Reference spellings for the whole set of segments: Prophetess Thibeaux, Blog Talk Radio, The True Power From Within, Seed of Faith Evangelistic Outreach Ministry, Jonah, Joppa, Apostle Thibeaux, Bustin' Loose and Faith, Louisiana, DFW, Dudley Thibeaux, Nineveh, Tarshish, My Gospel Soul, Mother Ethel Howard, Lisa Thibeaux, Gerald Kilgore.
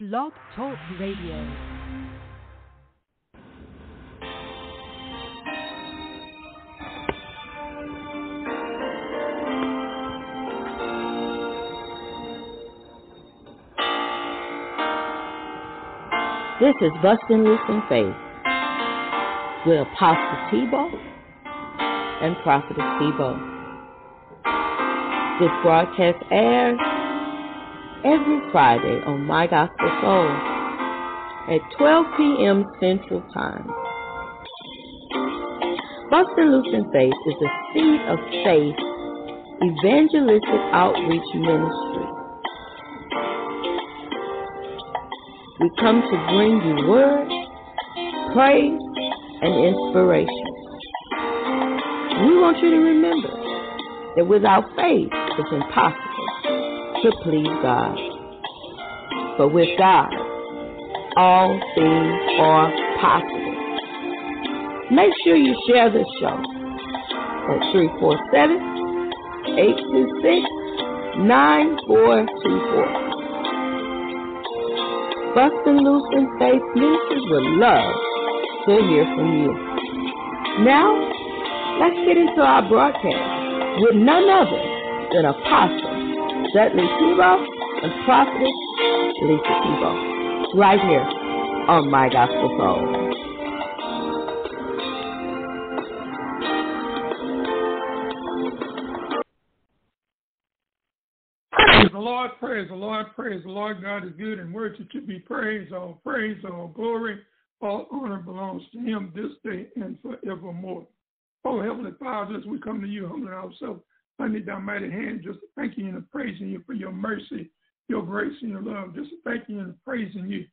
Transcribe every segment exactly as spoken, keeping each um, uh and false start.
Blog Talk Radio. This is Bustin' Loose and Faith with Apostle Thibeaux and Prophetess Thibeaux. This broadcast airs every Friday on My Gospel Soul at twelve p.m. Central Time. Bustin' Loose and Faith is a Seed of Faith evangelistic outreach ministry. We come to bring you word, praise, and inspiration. We want you to remember that without faith, it's impossible to please God. But with God, all things are possible. Make sure you share this show at three four seven, eight two six, nine four two four. Bustin' Loose and Faith Ministers would love to hear from you. Now, let's get into our broadcast with none other than Apostle Dudley Thibeaux and Prophetess Lisa Thibeaux, right here on My Gospel Soul. Lord, praise the Lord, praise the Lord. God is good and worthy to be praised. All praise, all glory, all honor belongs to him this day and forevermore. Oh, Heavenly Father, as we come to you, humbling ourselves, I need thy mighty hand just thanking you and praising you for your mercy, your grace, and your love. Just thanking you and praising you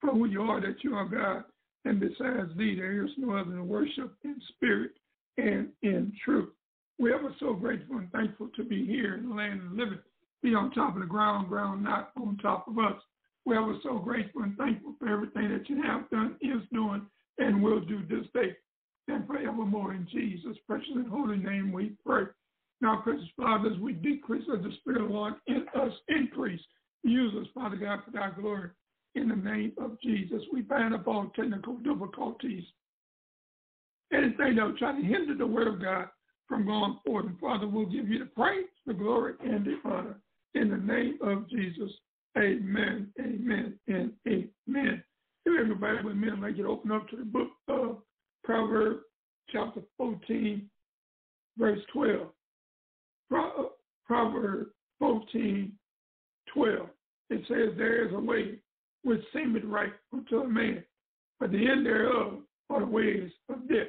for who you are, that you are God. And besides thee, there is no other than worship in spirit and in truth. We are so grateful and thankful to be here in the land of the living. Be on top of the ground, ground not on top of us. We are so grateful and thankful for everything that you have done, is doing, and will do this day and forevermore. In Jesus' precious and holy name we pray. Now, precious Father, as we decrease, as the Spirit of the Lord in us increase, use us, Father God, for thy glory. In the name of Jesus, we bind up all technical difficulties. Anything that will try to hinder the word of God from going forth. And Father, we'll give you the praise, the glory, and the honor. In the name of Jesus, amen, amen, and amen. Give everybody with me, I'd like you to open up to the book of Proverbs, chapter fourteen, verse twelve. Pro- Proverbs fourteen, twelve. It says, there is a way which seemeth right unto a man, but the end thereof are the ways of death.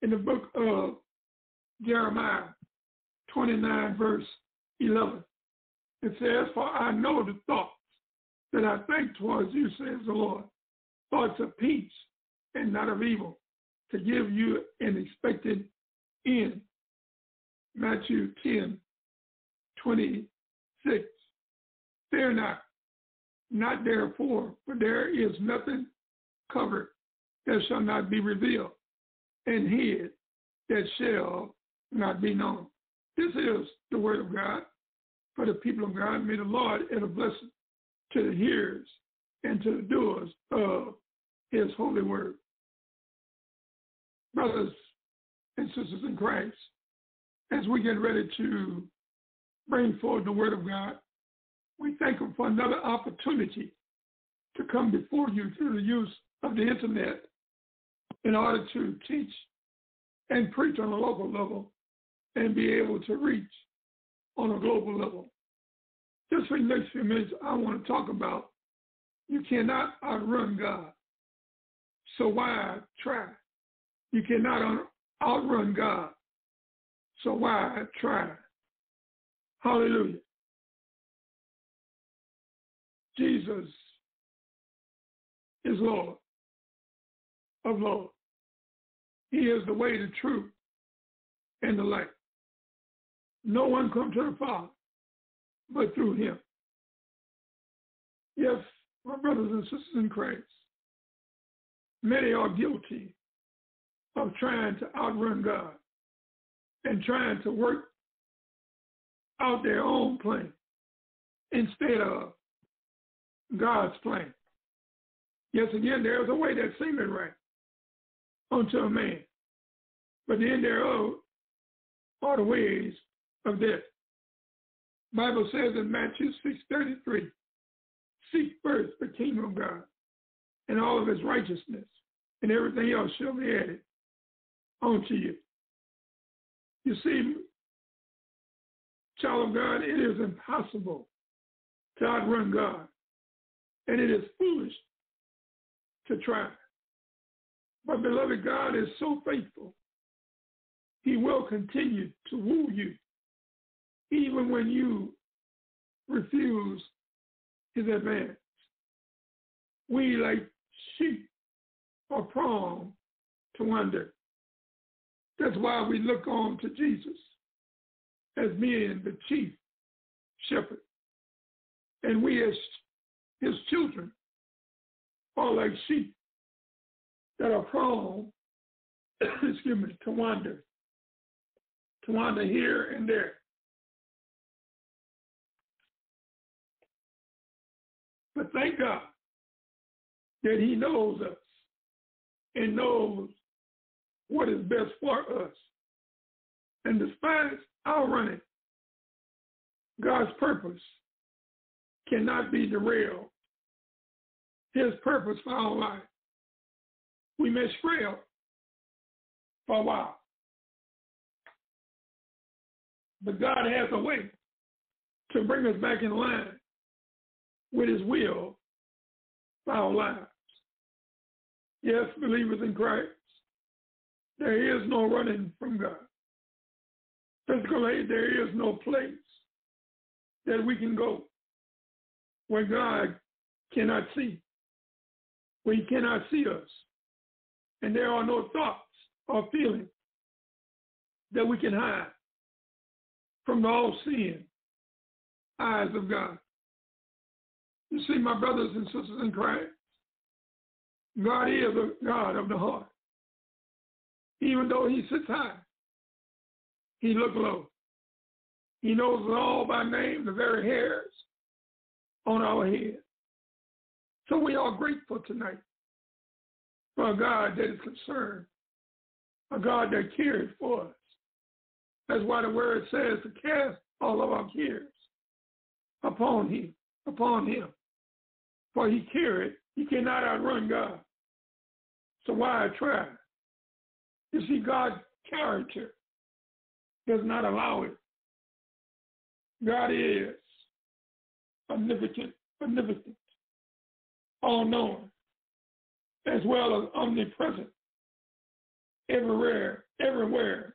In the book of Jeremiah twenty-nine, verse eleven. It says, for I know the thoughts that I think towards you, says the Lord, thoughts of peace and not of evil, to give you an expected end. Matthew ten, twenty-six. Fear not, not therefore, for there is nothing covered that shall not be revealed, and hid that shall not be known. This is the word of God. For the people of God, may the Lord add a blessing to the hearers and to the doers of his holy word. Brothers and sisters in Christ, as we get ready to bring forward the word of God, we thank him for another opportunity to come before you through the use of the internet in order to teach and preach on a local level and be able to reach on a global level. Just for the next few minutes, I want to talk about you cannot outrun God. So why try? You cannot outrun God. So why try? Hallelujah. Jesus is Lord of Lords. He is the way, the truth, and the light. No one comes to the Father but through him. Yes, my brothers and sisters in Christ, many are guilty of trying to outrun God and trying to work out their own plan instead of God's plan. Yes, again, there is a way that seemeth right unto a man, but the end thereof are the ways of death. The Bible says in Matthew six thirty-three, seek first the kingdom of God and all of his righteousness, and everything else shall be added unto you. You see, child of God, it is impossible to outrun God, and it is foolish to try. But beloved, God is so faithful. He will continue to woo you, even when you refuse his advance. We, like sheep, are prone to wander. That's why we look on to Jesus as being the chief shepherd. And we as his children are like sheep that are prone, excuse me, to wander, to wander here and there. But thank God that he knows us and knows what is best for us. And despite our running, God's purpose cannot be derailed. His purpose for our life. We may frail for a while, but God has a way to bring us back in line with his will for our lives. Yes, believers in Christ, there is no running from God. Physical aid, there is no place that we can go where God cannot see, where he cannot see us. And there are no thoughts or feelings that we can hide from the all-seeing eyes of God. You see, my brothers and sisters in Christ, God is a God of the heart. Even though he sits high, he looks low. He knows us all by name, the very hairs on our head. So we are grateful tonight for a God that is concerned, a God that cares for us. That's why the word says to cast all of our cares upon him, upon him. For he careth, he cannot outrun God. So why try? You see, God's character does not allow it. God is omnipotent, omnipotent, all-knowing, as well as omnipresent, everywhere, everywhere,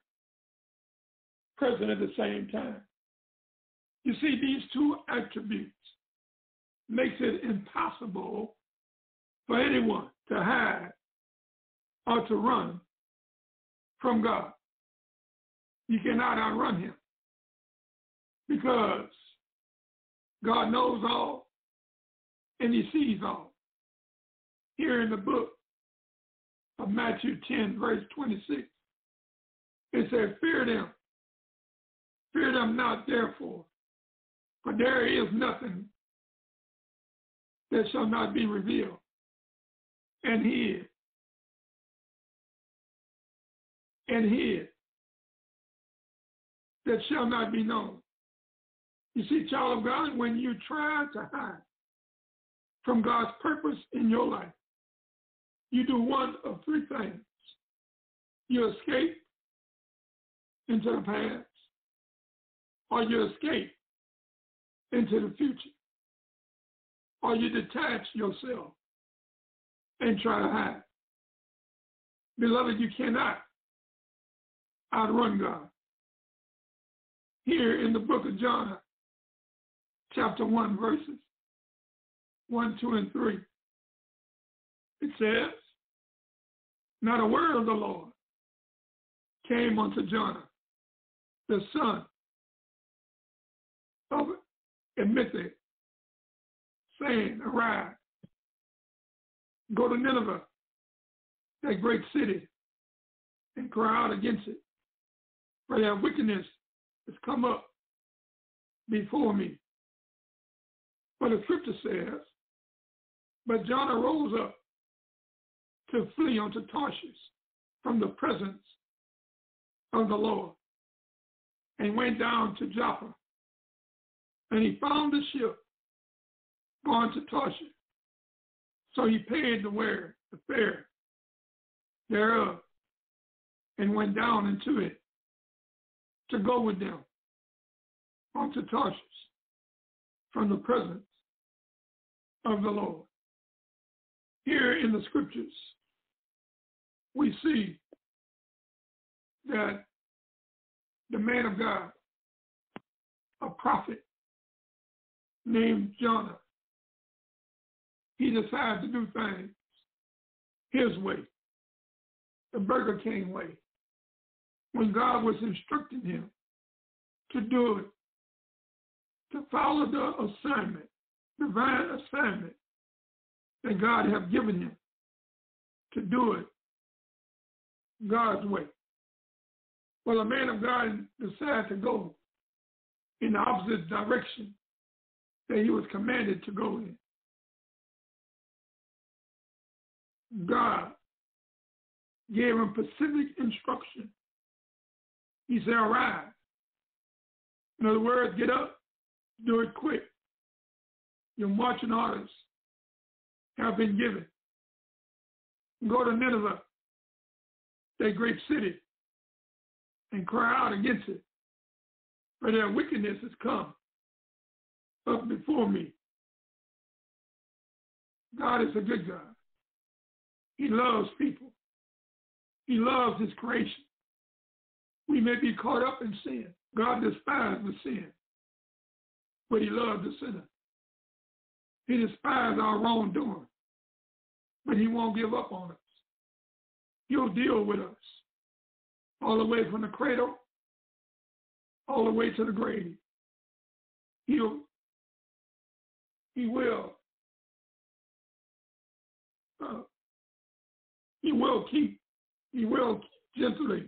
present at the same time. You see, these two attributes makes it impossible for anyone to hide or to run from God. You cannot outrun him because God knows all and he sees all. Here in the book of Matthew ten, verse twenty-six, it says, fear them. Fear them not, therefore, for there is nothing that shall not be revealed and hid. And hid that shall not be known. You see, child of God, when you try to hide from God's purpose in your life, you do one of three things. You escape into the past, or you escape into the future, or you detach yourself and try to hide. Beloved, you cannot outrun God. Here in the book of John, chapter one, verses one, two, and three, it says, now the word of the Lord came unto John, the son of Amittai, saying, arise, go to Nineveh, that great city, and cry out against it, for their wickedness has come up before me. For the scripture says, But Jonah rose up to flee unto Tarshish from the presence of the Lord, and went down to Joppa, and he found a ship going to Tarshish. So he paid the ware, the fare thereof, and went down into it to go with them unto Tarshish from the presence of the Lord. Here in the scriptures, we see that the man of God, a prophet named Jonah, he decided to do things his way, the Burger King way, when God was instructing him to do it, to follow the assignment, divine assignment that God had given him, to do it God's way. Well, the man of God decided to go in the opposite direction that he was commanded to go in. God gave him specific instruction. He said, arise. In other words, get up, do it quick. Your marching orders have been given. Go to Nineveh, that great city, and cry out against it, for their wickedness has come up before me. God is a good God. He loves people. He loves his creation. We may be caught up in sin. God despises the sin, but he loves the sinner. He despises our wrongdoing, but he won't give up on us. He'll deal with us all the way from the cradle, all the way to the grave. He'll, he will. Uh, He will keep, he will keep gently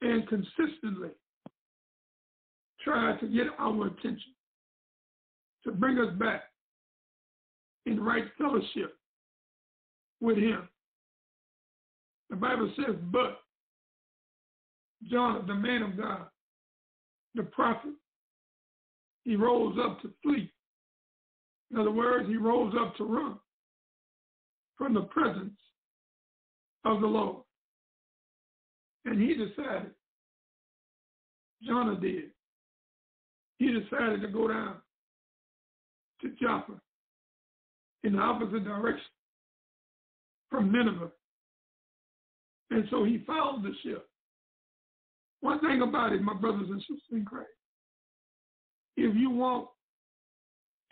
and consistently try to get our attention, to bring us back in right fellowship with him. The Bible says, but Jonah, the man of God, the prophet, he rose up to flee. In other words, he rose up to run from the presence of the Lord. And he decided, Jonah did, he decided to go down to Joppa in the opposite direction from Nineveh. And so he found the ship. One thing about it, my brothers and sisters in Christ, if you want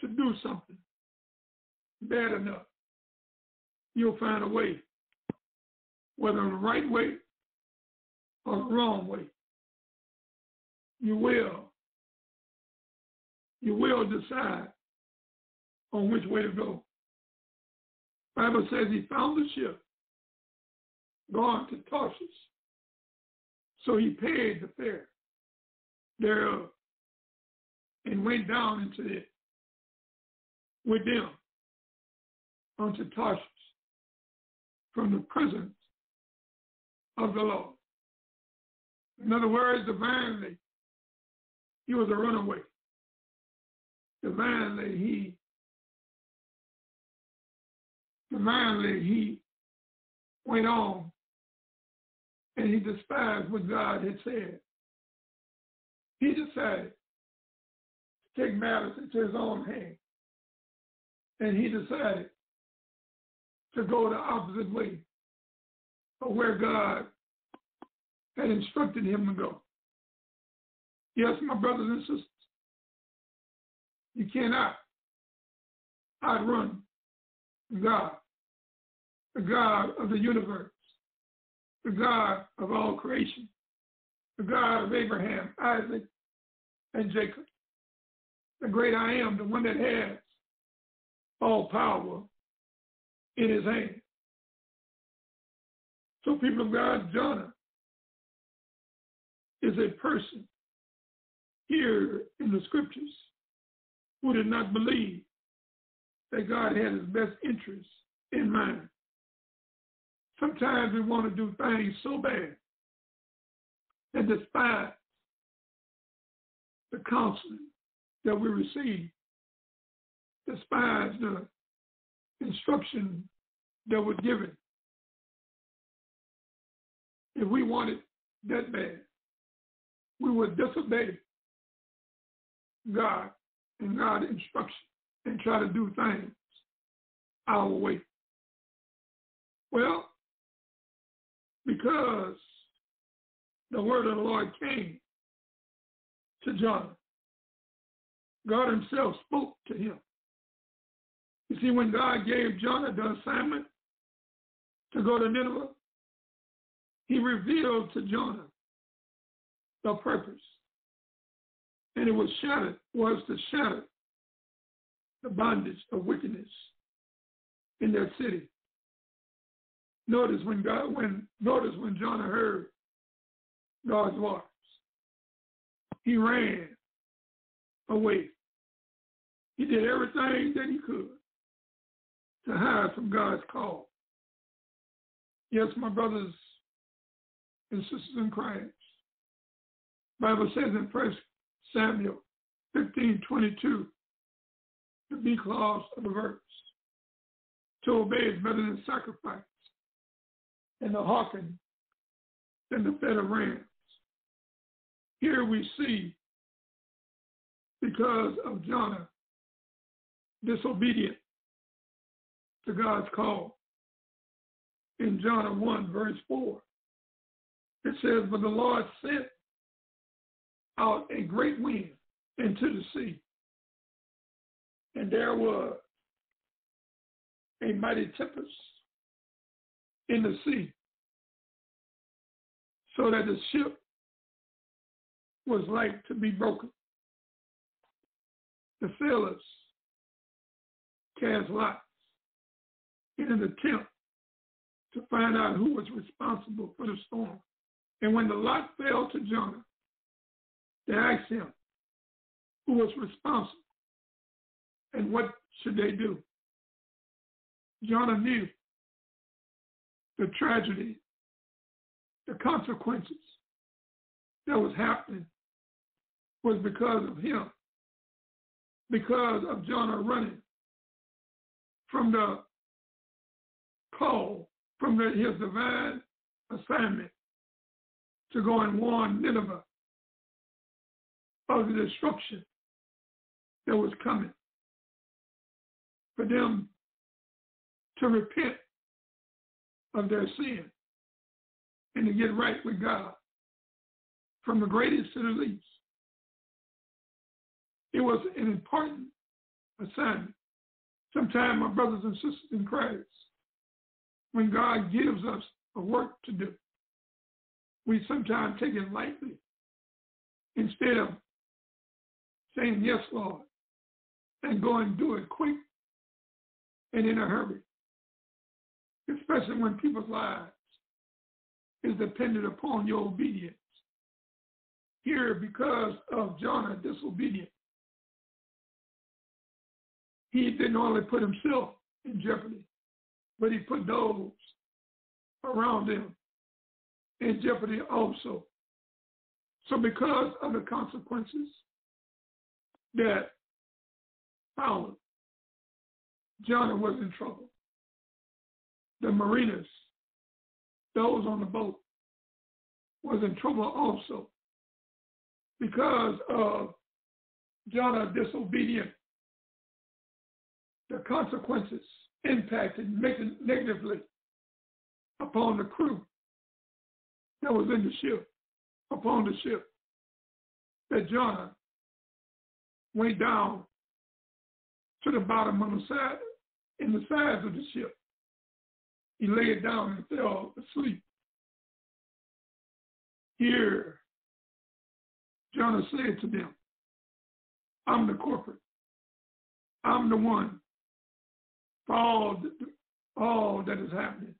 to do something bad enough, you'll find a way, whether the right way or the wrong way. You will. You will decide on which way to go. The Bible says he found the ship going to Tarshish. So he paid the fare thereof and went down into it with them unto Tarshish from the presence of the Lord. In other words, divinely, he was a runaway. Divinely, he, divinely, he went on and he despised what God had said. He decided to take matters into his own hands, and he decided to go the opposite way of where God had instructed him to go. Yes, my brothers and sisters, you cannot outrun God, the God of the universe, the God of all creation, the God of Abraham, Isaac, and Jacob, the great I am, the one that has all power in his hand. So, people of God, Jonah is a person here in the scriptures who did not believe that God had his best interests in mind. Sometimes we want to do things so bad and despise the counseling that we receive, despise the instruction that was given. If we wanted that bad, we would disobey God and God's instruction and try to do things our way. Well, because the word of the Lord came to John, God himself spoke to him. You see, when God gave Jonah the assignment to go to Nineveh, he revealed to Jonah the purpose. And it was shattered, was to shatter the bondage of wickedness in that city. Notice when God, when notice when Jonah heard God's voice, he ran away. He did everything that he could to hide from God's call. Yes, my brothers and sisters in Christ, the Bible says in First Samuel fifteen twenty-two, the B clause of the verse, to obey is better than sacrifice, and to hearken than the fat of rams. Here we see, because of Jonah, disobedient to God's call. In Jonah one, verse four, it says, but the Lord sent out a great wind into the sea, and there was a mighty tempest in the sea, so that the ship was like to be broken. The sailors cast lots in an attempt to find out who was responsible for the storm. And when the lot fell to Jonah, they asked him who was responsible and what should they do. Jonah knew the tragedy, the consequences that was happening was because of him, because of Jonah running from the call, from the, his divine assignment to go and warn Nineveh of the destruction that was coming. For them to repent of their sin and to get right with God, from the greatest to the least. It was an important assignment. Sometimes, my brothers and sisters in Christ, when God gives us a work to do, we sometimes take it lightly. Instead of saying, yes, Lord, and go and do it quick and in a hurry, especially when people's lives is dependent upon your obedience. Here, because of Jonah's disobedience, he didn't only put himself in jeopardy, but he put those around him in jeopardy also. So because of the consequences that followed, Jonah was in trouble. The mariners, those on the boat, was in trouble also because of Jonah's disobedience. The consequences impacted negatively upon the crew that was in the ship, upon the ship, that Jonah went down to the bottom on the side, in the sides of the ship. He laid down and fell asleep. Here, Jonah said to them, I'm the corporate. I'm the one for all, all that is happening.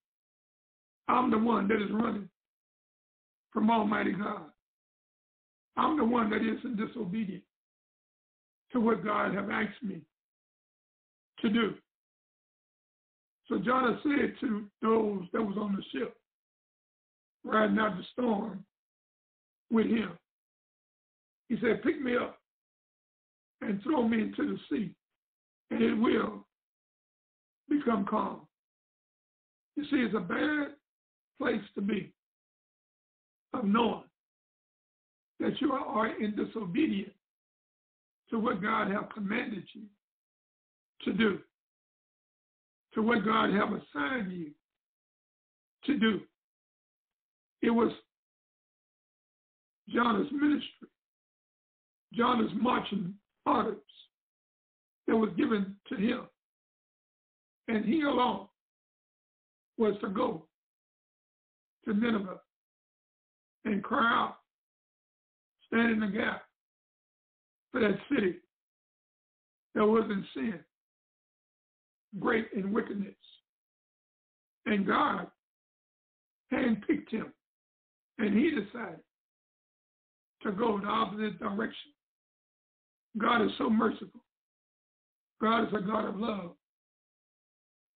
I'm the one that is running from Almighty God. I'm the one that is in disobedience to what God has asked me to do. So Jonah said to those that was on the ship, riding out the storm with him, he said, pick me up and throw me into the sea, and it will become calm. You see, it's a bad place to be of knowing that you are in disobedience to what God has commanded you to do, to what God has assigned you to do. It was Jonah's ministry, Jonah's marching orders that was given to him. And he alone was to go to Nineveh and cry out, stand in the gap for that city that was in sin, great in wickedness. And God handpicked him, and he decided to go in the opposite direction. God is so merciful. God is a God of love.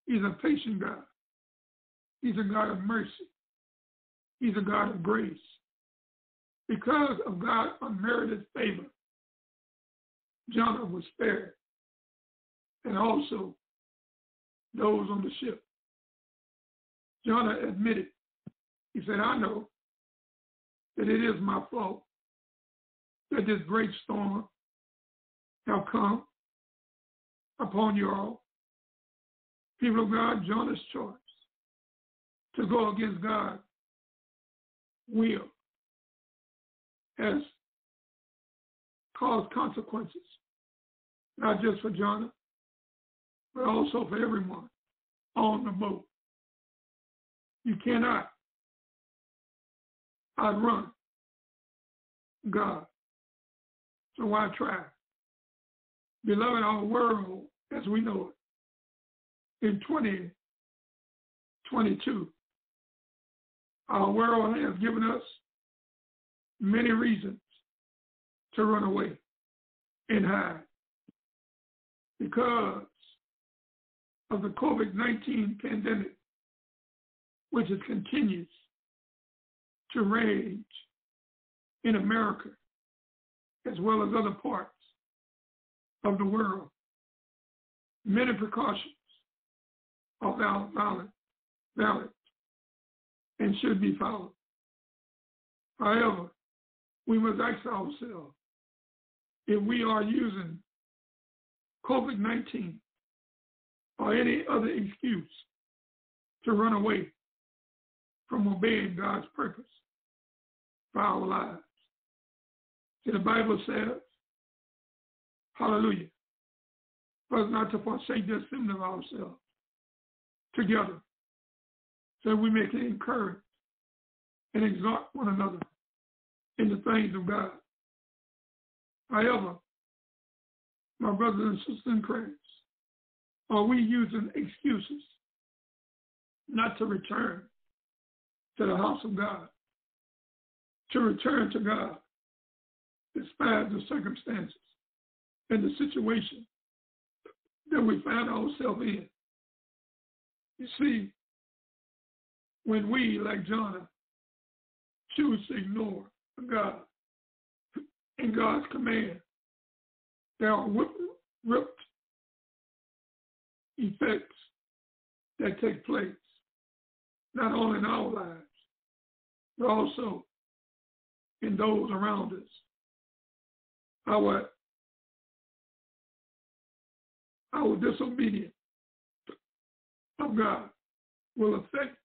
He's a patient God. He's a God of mercy. He's a God of grace. Because of God's unmerited favor, Jonah was spared, and also those on the ship. Jonah admitted, he said, I know that it is my fault that this great storm have come upon you all. People of God, Jonah's choice to go against God's will has caused consequences, not just for Jonah, but also for everyone on the boat. You cannot outrun God. So why try? Beloved, our world as we know it, in twenty twenty-two, our world has given us many reasons to run away and hide. Because of the covid nineteen pandemic, which it continues to rage in America as well as other parts of the world, many precautions are valid, valid and should be followed. However, we must ask ourselves if we are using covid nineteen or any other excuse to run away from obeying God's purpose for our lives. See, the Bible says, hallelujah, for us not to forsake the assembly of ourselves together, so that we may encourage and exhort one another in the things of God. However, my brothers and sisters in Christ, are we using excuses not to return to the house of God, to return to God despite the circumstances and the situation that we find ourselves in? You see, when we, like Jonah, choose to ignore God and God's command, there are ripped effects that take place, not only in our lives, but also in those around us. Our, our disobedience of God will affect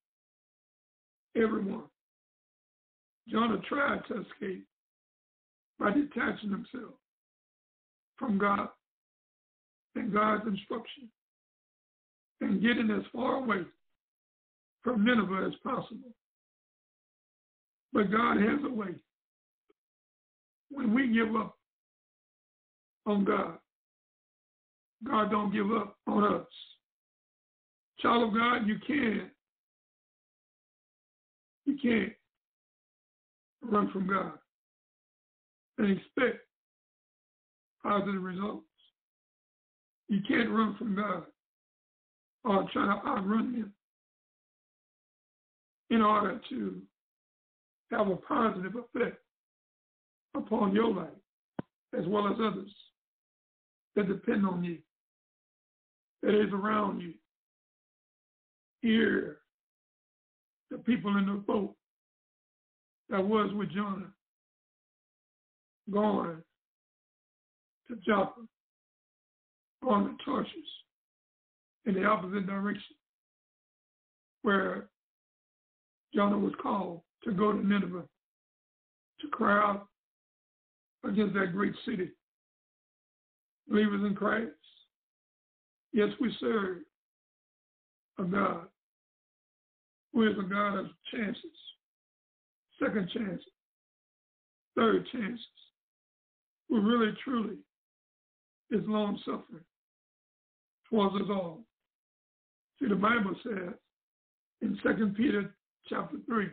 everyone. Jonah tried to escape by detaching himself from God and God's instruction and getting as far away from Nineveh as possible. But God has a way. When we give up on God, God don't give up on us. Child of God, you can't. You can't run from God and expect positive results. You can't run from God or try to outrun him. In order to have a positive effect upon your life as well as others that depend on you, that is around you. Here, the people in the boat that was with Jonah going to Joppa on the Tarshish in the opposite direction where Jonah was called to go to Nineveh to cry out against that great city. Believers in Christ, yes, we serve a God who is a God of chances, second chances, third chances, who really, truly is long-suffering towards us all. See, the Bible says in Second Peter chapter three,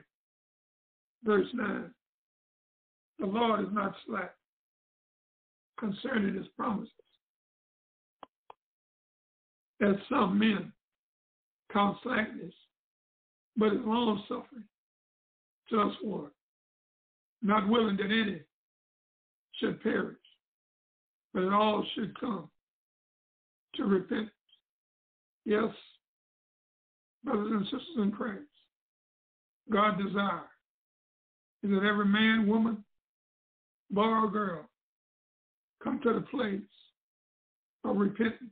verse nine, the Lord is not slack concerning his promises, as some men count slackness, but is long-suffering to us for it, not willing that any should perish, but that all should come to repentance. Yes, brothers and sisters in Christ, God desires is that every man, woman, boy, or girl come to the place of repenting,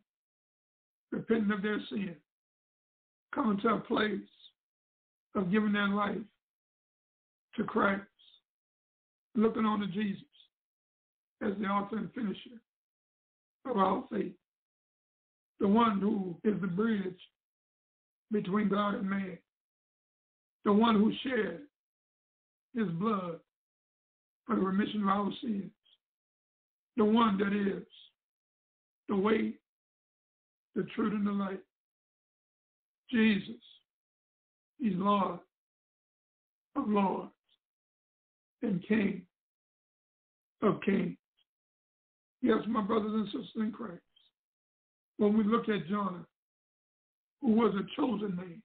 repenting of their sin, coming to a place of giving their life to Christ, looking on to Jesus as the author and finisher of our faith, the one who is the bridge between God and man, the one who shared his blood for the remission of our sins, the one that is the way, the truth, and the light. Jesus, he's Lord of lords and King of kings. Yes, my brothers and sisters in Christ, when we look at Jonah, who was a chosen man,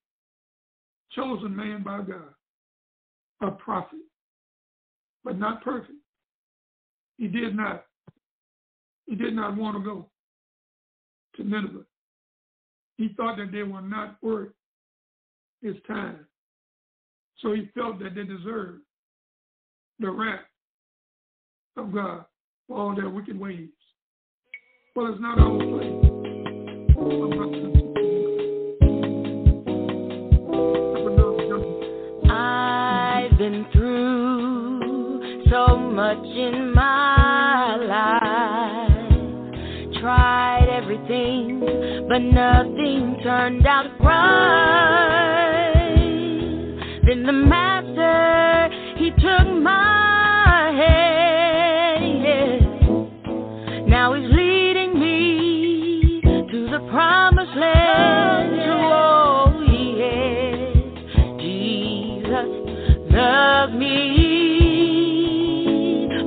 chosen man by God, a prophet, but not perfect. He did not, he did not want to go to Nineveh. He thought that they were not worth his time. So he felt that they deserved the wrath of God for all their wicked ways. Well, it's not our place. Been through so much in my life, tried everything, but nothing turned out right. Then the master, he took my hand, yeah. Now he's leading me to the promised land. Love me,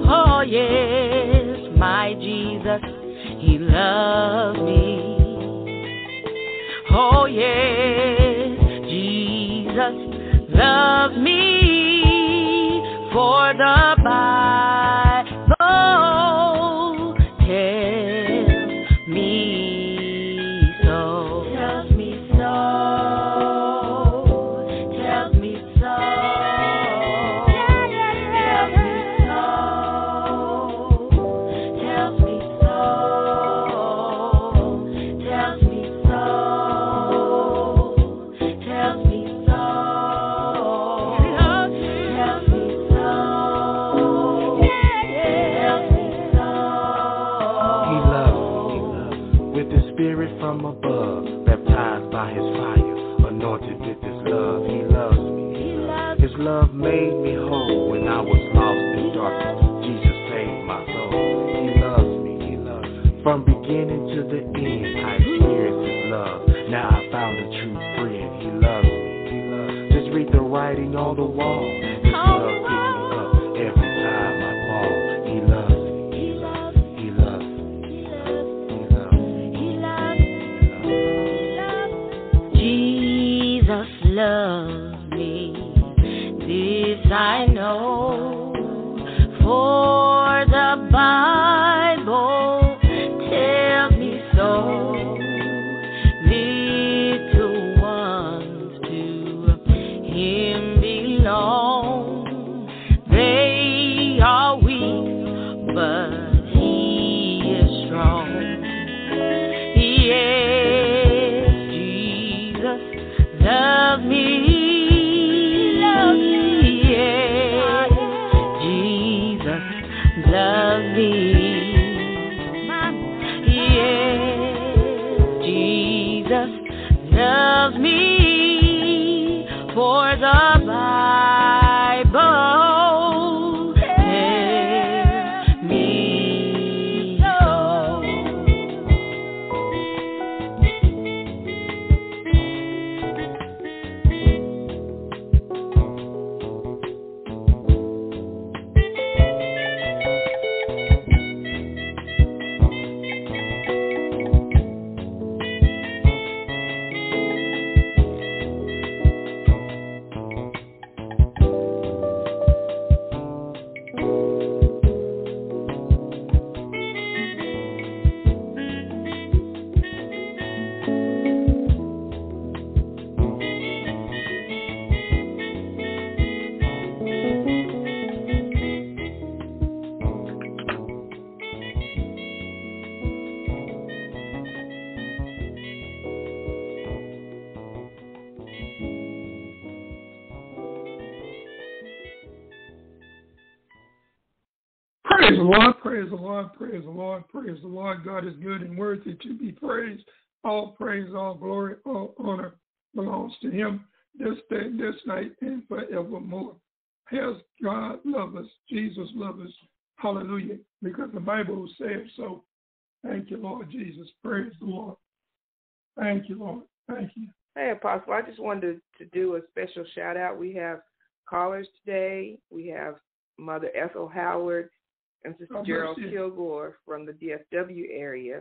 oh yes, my Jesus, he loves me. Oh yes, Jesus loves me, for the Bible tells me so. Tells me so. From above, baptized by his fire, anointed with his love, he loves me. He loves his love made me whole when I was lost in darkness. Jesus saved my soul. He loves me. He loves me. From beginning to the end, I experienced his love. Now I found a true friend. He loves me. He loves me. Just read the writing on the wall. His love picked me up every time I fall. He loves me. He loves me. He loves me. He loves me. He loves me. He loves me. He loves me. Jesus loves me, this I know, for the Bible tells me so. Little ones to Him belong, they are weak, but He is strong. Love me, love me, yeah. Jesus, love me, yeah. Jesus, love me, for the Bible. Praise the Lord, praise the Lord, praise the Lord. God is good and worthy to be praised. All praise, all glory, all honor belongs to Him this day, this night, and forevermore. Yes, God loves us. Jesus loves us. Hallelujah. Because the Bible says so. Thank you, Lord Jesus. Praise the Lord. Thank you, Lord. Thank you. Hey, Apostle, I just wanted to do a special shout out. We have callers today. We have Mother Ethel Howard and Sister oh, Gerald Kilgore from the D F W area.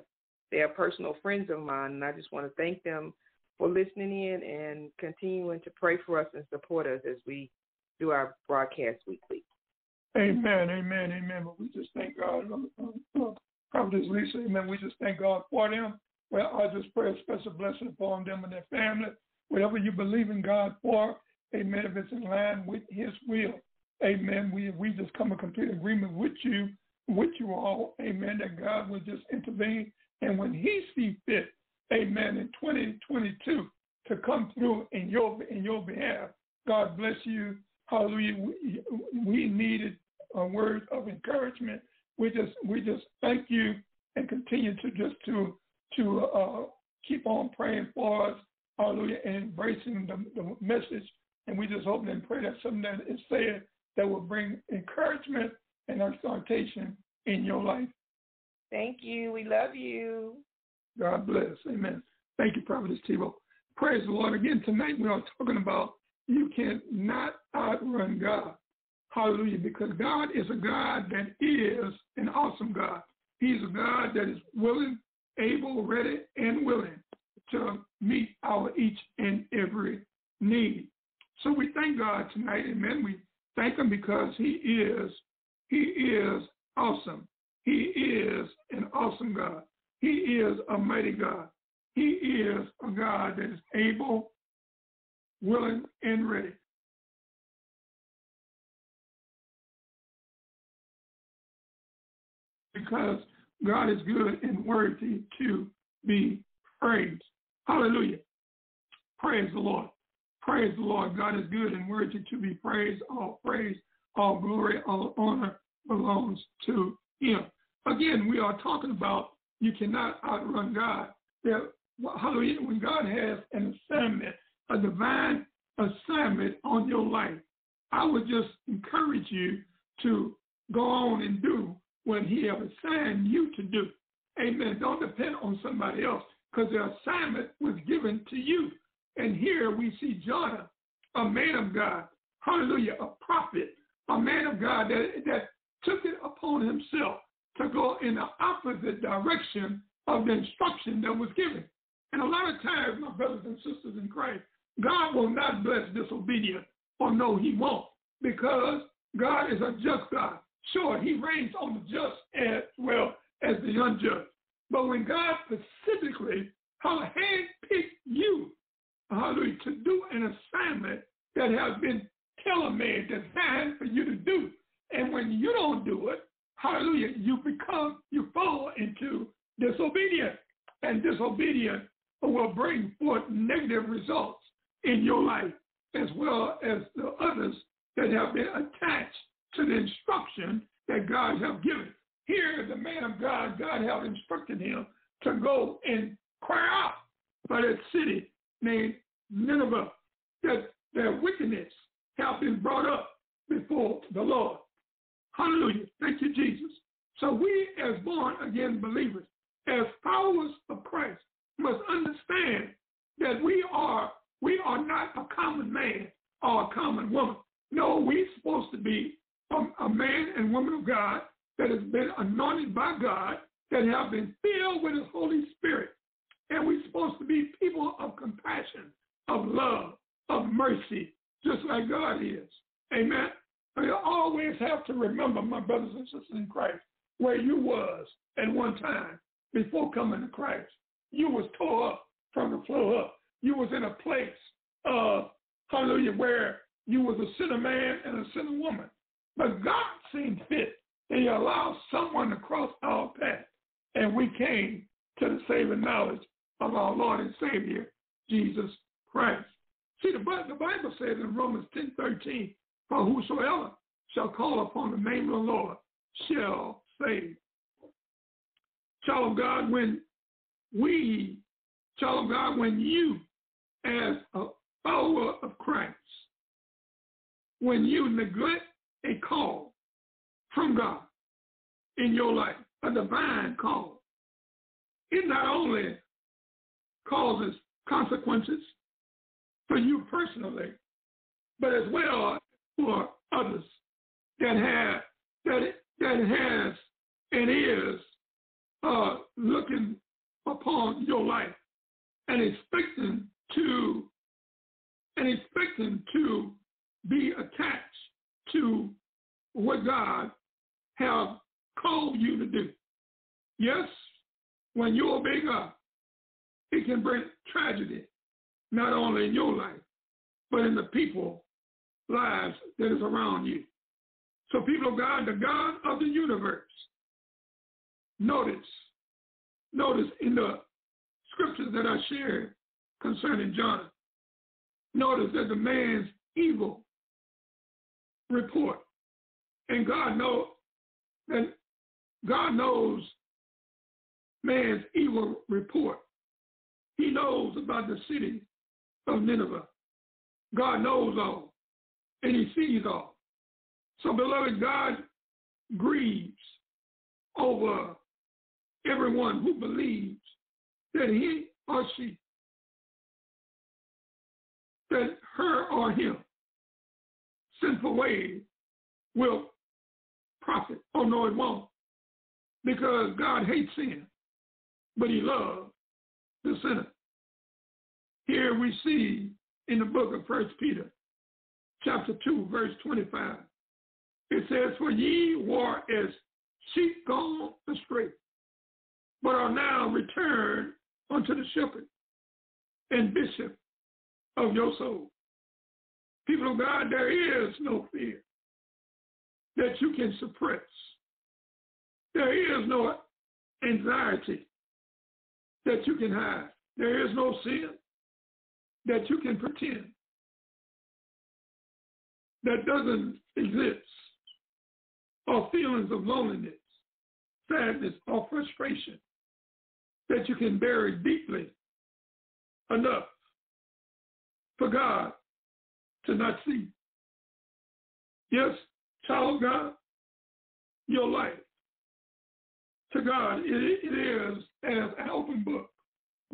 They are personal friends of mine, and I just want to thank them for listening in and continuing to pray for us and support us as we do our broadcast weekly. Amen, amen, amen. But we just thank God. Prophetess Lisa, amen. We just thank God for them. Well, I just pray a special blessing upon them and their family. Whatever you believe in God for, amen, if it's in line with His will. Amen. We we just come in complete agreement with you, with you all. Amen. That God will just intervene. And when He sees fit, amen, in twenty twenty-two to come through in your in your behalf, God bless you. Hallelujah. We, we needed a word of encouragement. We just we just thank you and continue to just to to uh, keep on praying for us. Hallelujah. And embracing the, the message. And we just hope and pray that something that is said that will bring encouragement and exhortation in your life. Thank you. We love you. God bless. Amen. Thank you, Prophetess Thibeaux. Praise the Lord. Again, tonight we are talking about you cannot outrun God. Hallelujah. Because God is a God that is an awesome God. He's a God that is willing, able, ready, and willing to meet our each and every need. So we thank God tonight. Amen. We thank Him because he is, he is awesome. He is an awesome God. He is a mighty God. He is a God that is able, willing, and ready. Because God is good and worthy to be praised. Hallelujah. Praise the Lord. Praise the Lord. God is good and worthy to be praised. All praise, all glory, all honor belongs to Him. Again, we are talking about you cannot outrun God. There, hallelujah. When God has an assignment, a divine assignment on your life, I would just encourage you to go on and do what He has assigned you to do. Amen. Don't depend on somebody else because the assignment was given to you. And here we see Jonah, a man of God, hallelujah, a prophet, a man of God that, that took it upon himself to go in the opposite direction of the instruction that was given. And a lot of times, my brothers and sisters in Christ, God will not bless disobedience, or no, he won't, because God is a just God. Sure, he reigns on the just as well as the unjust. But when God specifically handpicked you, hallelujah, to do an assignment that has been tailor-made, designed for you to do, and when you don't do it, hallelujah, you become, you fall into disobedience. And disobedience will bring forth negative results in your life, as well as the others that have been attached to the instruction that God has given. Here, the man of God, God has instructed him to go and cry out for that city named Nineveh, that their wickedness has been brought up before the Lord. Hallelujah. Thank you, Jesus. So we, as born-again believers, as followers of Christ, must understand that we are we are not a common man or a common woman. No, we're supposed to be a, a man and woman of God that has been anointed by God, that have been filled with his Holy Spirit. And we're supposed to be people of compassion, of love, of mercy, just like God is. Amen. You always have to remember, my brothers and sisters in Christ, where you was at one time before coming to Christ. You was tore up from the floor up. You was in a place, uh, hallelujah, where you was a sinner man and a sinner woman. But God seemed fit that he allowed someone to cross our path, and we came to the saving knowledge of our Lord and Savior, Jesus Christ. See, the Bible says in Romans ten thirteen, for whosoever shall call upon the name of the Lord shall save. Child of God, when we, child of God, when you, as a follower of Christ, when you neglect a call from God in your life, a divine call, it not only causes consequences for you personally, but as well for others that have that that has and is uh, looking upon your life and expecting to and expecting to be attached to what God have called you to do. Yes, when you obey God, it can bring tragedy not only in your life, but in the people lives that is around you. So people of God, the God of the universe, notice, notice in the scriptures that I shared concerning John, notice that the man's evil report, and God knows that God knows man's evil report. He knows about the city of Nineveh. God knows all, and he sees all. So, beloved, God grieves over everyone who believes that he or she, that her or him, sinful ways will profit. Oh, no, it won't, because God hates sin, but he loves the sinner. Here we see in the book of First Peter, chapter two, verse twenty-five, it says, for ye were as sheep gone astray, but are now returned unto the shepherd and bishop of your soul. People of God, there is no fear that you can suppress. There is no anxiety that you can hide. There is no sin that you can pretend that doesn't exist, or feelings of loneliness, sadness, or frustration that you can bury deeply enough for God to not see. Yes, child of God, your life to God, it, it is as an open book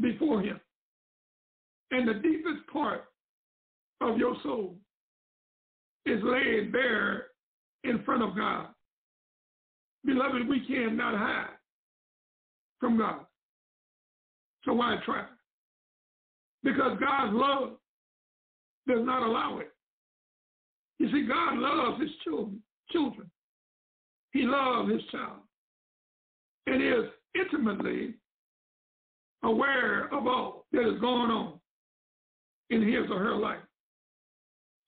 before him. And the deepest part of your soul is laid bare in front of God. Beloved, we cannot hide from God. So why try? Because God's love does not allow it. You see, God loves his children. children. He loves his child and is intimately aware of all that is going on in his or her life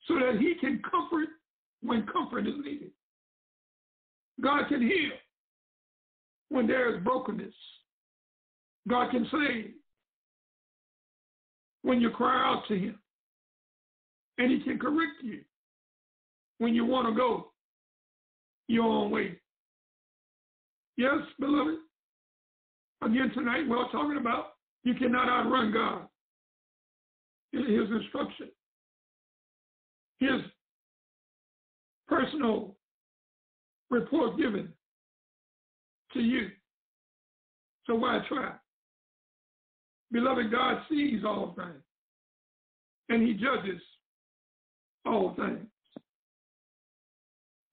so that he can comfort when comfort is needed. God can heal when there is brokenness. God can save when you cry out to him. And he can correct you when you want to go your own way. Yes, beloved. Again, tonight we're talking about you cannot outrun God in his instruction, his personal report given to you. So why try? Beloved, God sees all things, and he judges all things.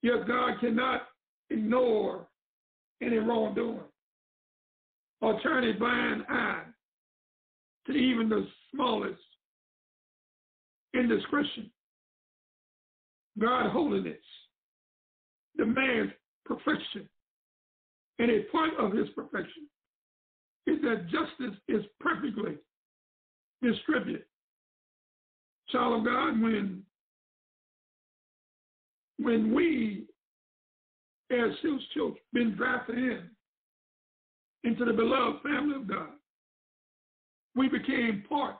Yes, God cannot ignore any wrongdoing or turn a blind eye to even the smallest indiscretion. God's holiness demands perfection, and a part of his perfection is that justice is perfectly distributed. Child of God, when, when we, as his children, been drafted in into the beloved family of God, we became part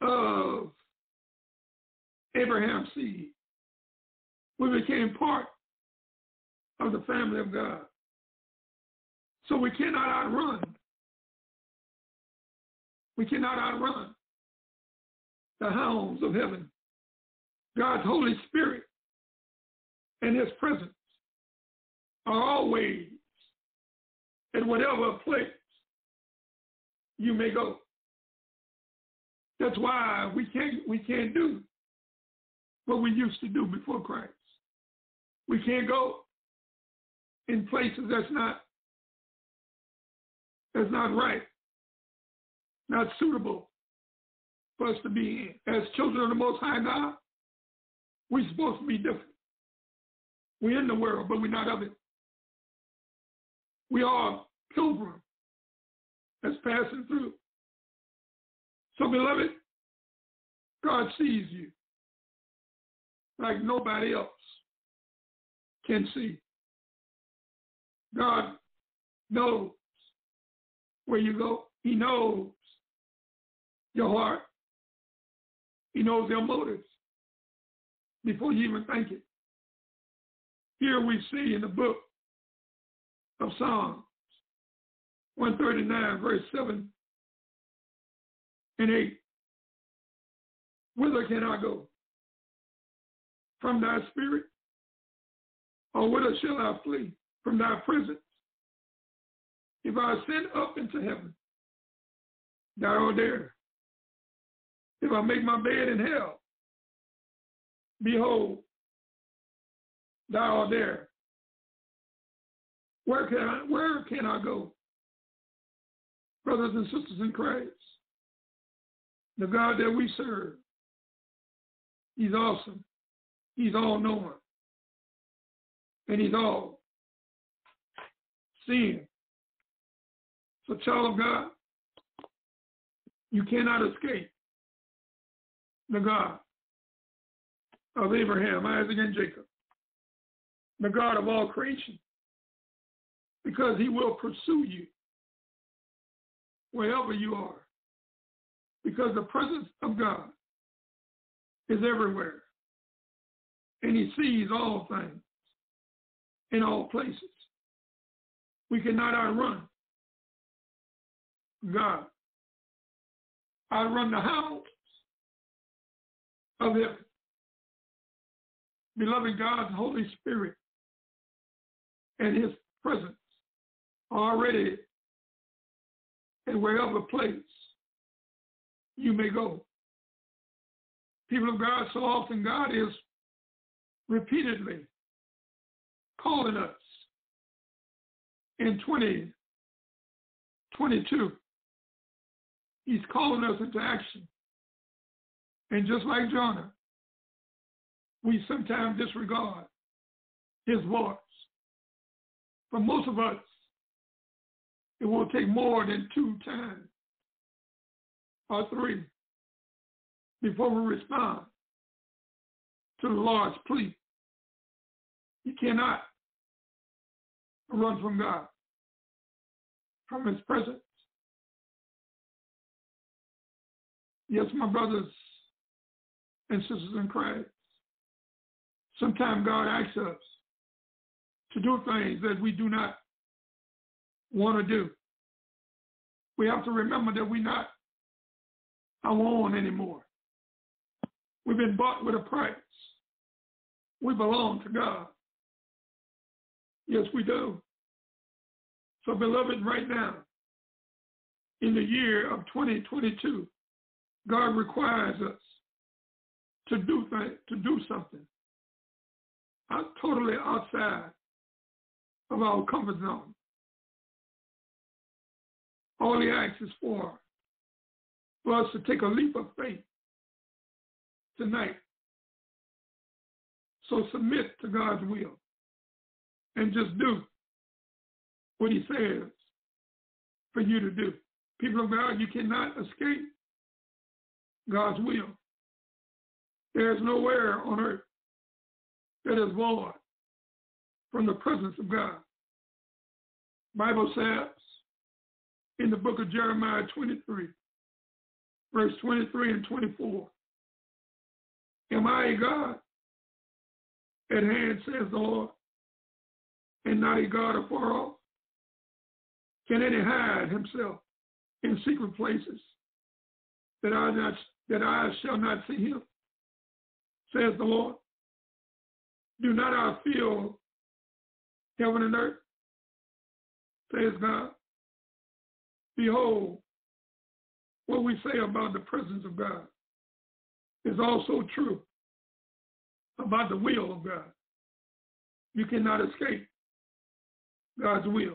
of Abraham's seed. We became part of the family of God. So we cannot outrun. We cannot outrun the hounds of heaven. God's Holy Spirit and his presence are always at whatever place you may go. That's why we can't, we can't do what we used to do before Christ. We can't go in places that's not that's not right, not suitable for us to be in. As children of the Most High God, we're supposed to be different. We're in the world, but we're not of it. We are pilgrims that's passing through. So, beloved, God sees you like nobody else can see. God knows where you go. He knows your heart. He knows your motives before you even think it. Here we see in the book of Psalms one thirty-nine, verse seven and eight. Whither can I go from thy spirit? Or whither shall I flee from thy presence? If I ascend up into heaven, thou art there. If I make my bed in hell, behold, thou art there. Where can I, where can I go? Brothers and sisters in Christ, the God that we serve, he's awesome. He's all-knowing. And he's all seeing. So, child of God, you cannot escape the God of Abraham, Isaac, and Jacob, the God of all creation, because he will pursue you wherever you are, because the presence of God is everywhere, and he sees all things in all places. We cannot outrun God. Outrun the hounds of heaven. Beloved, God's Holy Spirit and his presence are already in wherever place you may go. People of God, so often God is repeatedly calling us in twenty twenty-two. He's calling us into action. And just like Jonah, we sometimes disregard his voice. For most of us, it won't take more than two times or three before we respond to the Lord's plea. You cannot run from God, from his presence. Yes, my brothers and sisters in Christ, sometimes God asks us to do things that we do not want to do. We have to remember that we're not alone anymore. We've been bought with a price. We belong to God. Yes, we do. So, beloved, right now, in the year of twenty twenty-two, God requires us to do th- to do something I'm totally outside of our comfort zone. All he asks is for, for us to take a leap of faith tonight. So submit to God's will and just do what he says for you to do. People of God, you cannot escape God's will. There is nowhere on earth that is void from the presence of God. The Bible says in the book of Jeremiah twenty-three, verse twenty-three and twenty-four, "Am I a God at hand, says the Lord, and not a God afar off? Can any hide himself in secret places that I not that I shall not see him, says the Lord? Do not I feel heaven and earth, says God?" Behold, what we say about the presence of God is also true about the will of God. You cannot escape God's will.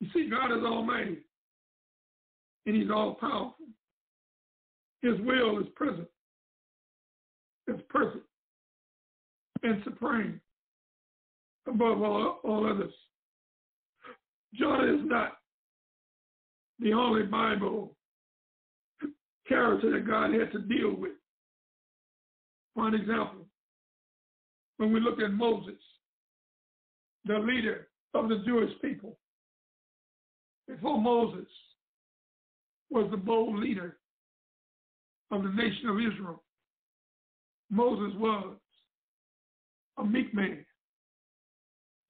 You see, God is almighty and he's all-powerful. His will is present. It's perfect and supreme above all, all others. Jonah is not the only Bible character that God had to deal with. For an example, when we look at Moses, the leader of the Jewish people, before Moses was the bold leader of the nation of Israel, Moses was a meek man.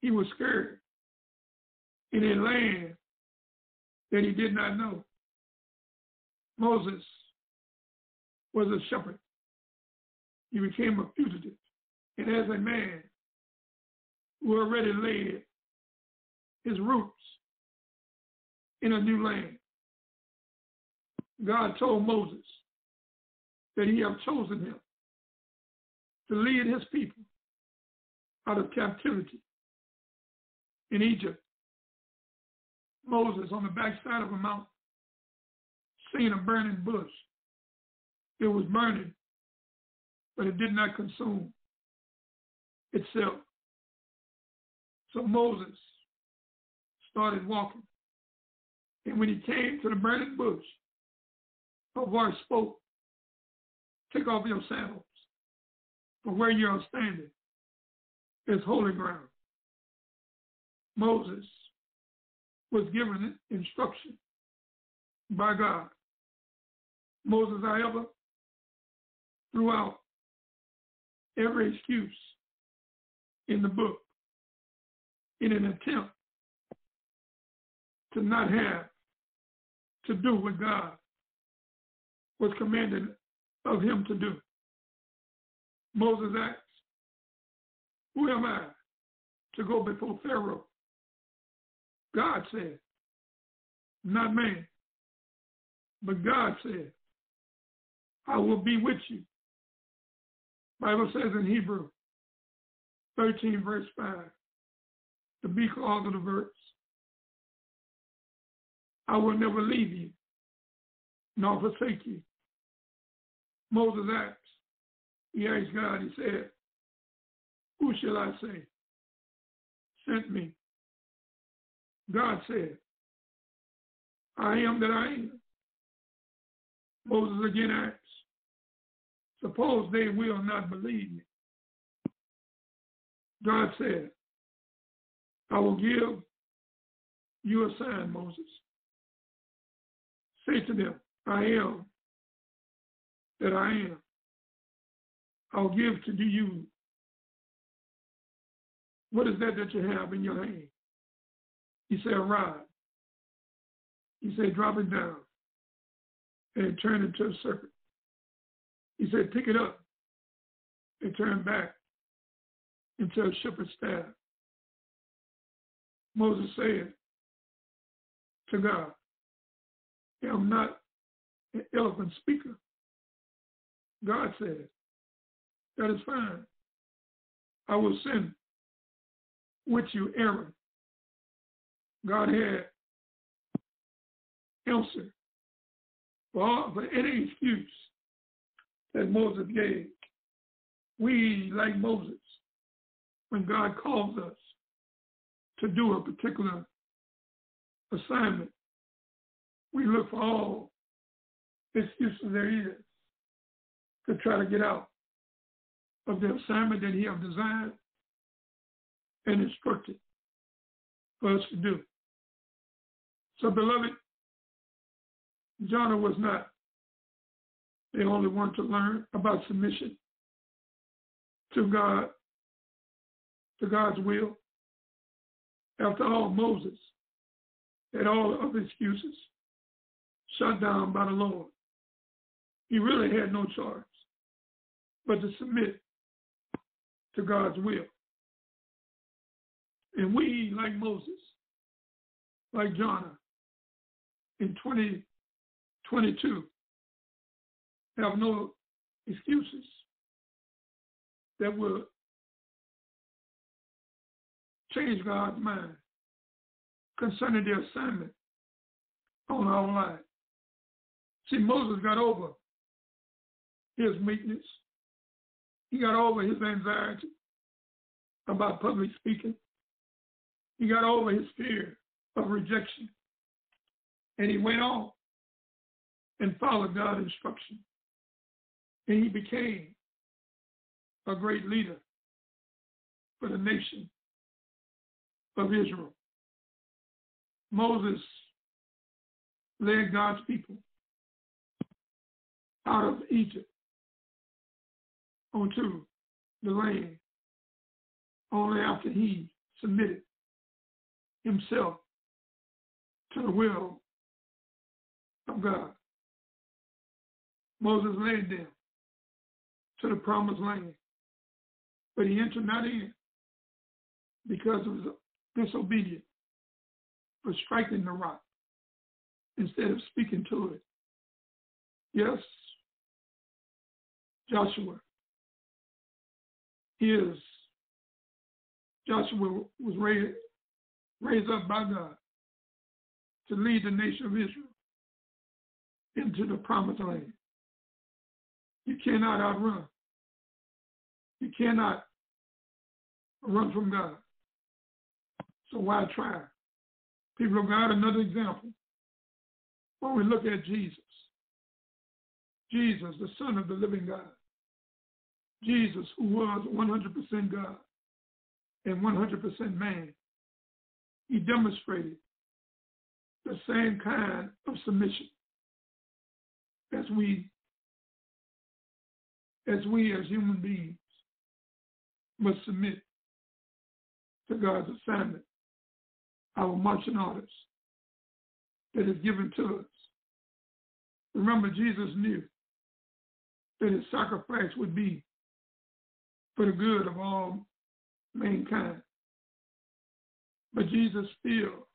He was scared in a land that he did not know. Moses was a shepherd. He became a fugitive. And as a man who already laid his roots in a new land, God told Moses that he had chosen him to lead his people out of captivity in Egypt. Moses, on the backside of a mountain, seen a burning bush. It was burning, but it did not consume itself. So Moses started walking. And when he came to the burning bush, a voice spoke, "Take off your sandals, for where you are standing is holy ground." Moses was given instruction by God. Moses, however, threw out every excuse in the book in an attempt to not have to do what God was commanded of him to do. Moses asked, "Who am I to go before Pharaoh?" God said, not man, but God said, "I will be with you." Bible says in Hebrew thirteen, verse five, the big author of the verse, "I will never leave you nor forsake you." Moses asked, he asked God, he said, who shall I say sent me? God said, I am that I am. Moses again asked, suppose they will not believe me. God said, I will give you a sign, Moses. Say to them, I am that I am. I'll give to you. What is that that you have in your hand? He said, rod. He said, drop it down and turn it to a serpent. He said, pick it up and turn back into a shepherd's staff. Moses said to God, I'm not an eloquent speaker. God said, that is fine. I will send with you Aaron. God had answer for, all, for any excuse that Moses gave. We, like Moses, when God calls us to do a particular assignment, we look for all excuses there is to try to get out of the assignment that he has designed and instructed for us to do. So, beloved, Jonah was not the only one to learn about submission to God, to God's will. After all, Moses had all of his excuses shut down by the Lord. He really had no choice but to submit to God's will. And we, like Moses, like Jonah, in twenty twenty-two, have no excuses that will change God's mind concerning the assignment on our life. See, Moses got over his weakness. He got over his anxiety about public speaking. He got over his fear of rejection. And he went on and followed God's instruction. And he became a great leader for the nation of Israel. Moses led God's people out of Egypt onto the land only after he submitted himself to the will of God. Moses led them to the promised land, but he entered not in because of his disobedience for striking the rock instead of speaking to it. Yes, Joshua. His Joshua was raised, raised up by God to lead the nation of Israel into the promised land. You cannot outrun. You cannot run from God. So why try? People of God, another example. When we look at Jesus, Jesus, the Son of the living God, Jesus, who was one hundred percent God and one hundred percent man, he demonstrated the same kind of submission as we, as we as human beings must submit to God's assignment, our marching orders that is given to us. Remember, Jesus knew that his sacrifice would be for the good of all mankind. But Jesus still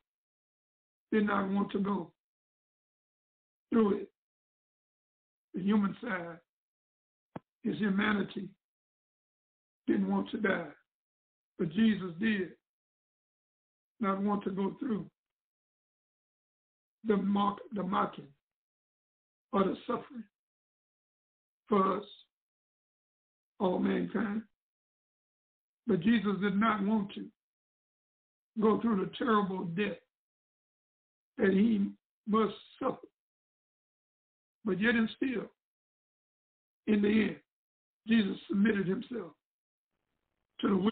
did not want to go through it. The human side, his humanity, didn't want to die. But Jesus did not want to go through the mock, the mocking or the suffering for us, all mankind. But Jesus did not want to go through the terrible death that he must suffer. But yet and still, in the end, Jesus submitted himself to the will.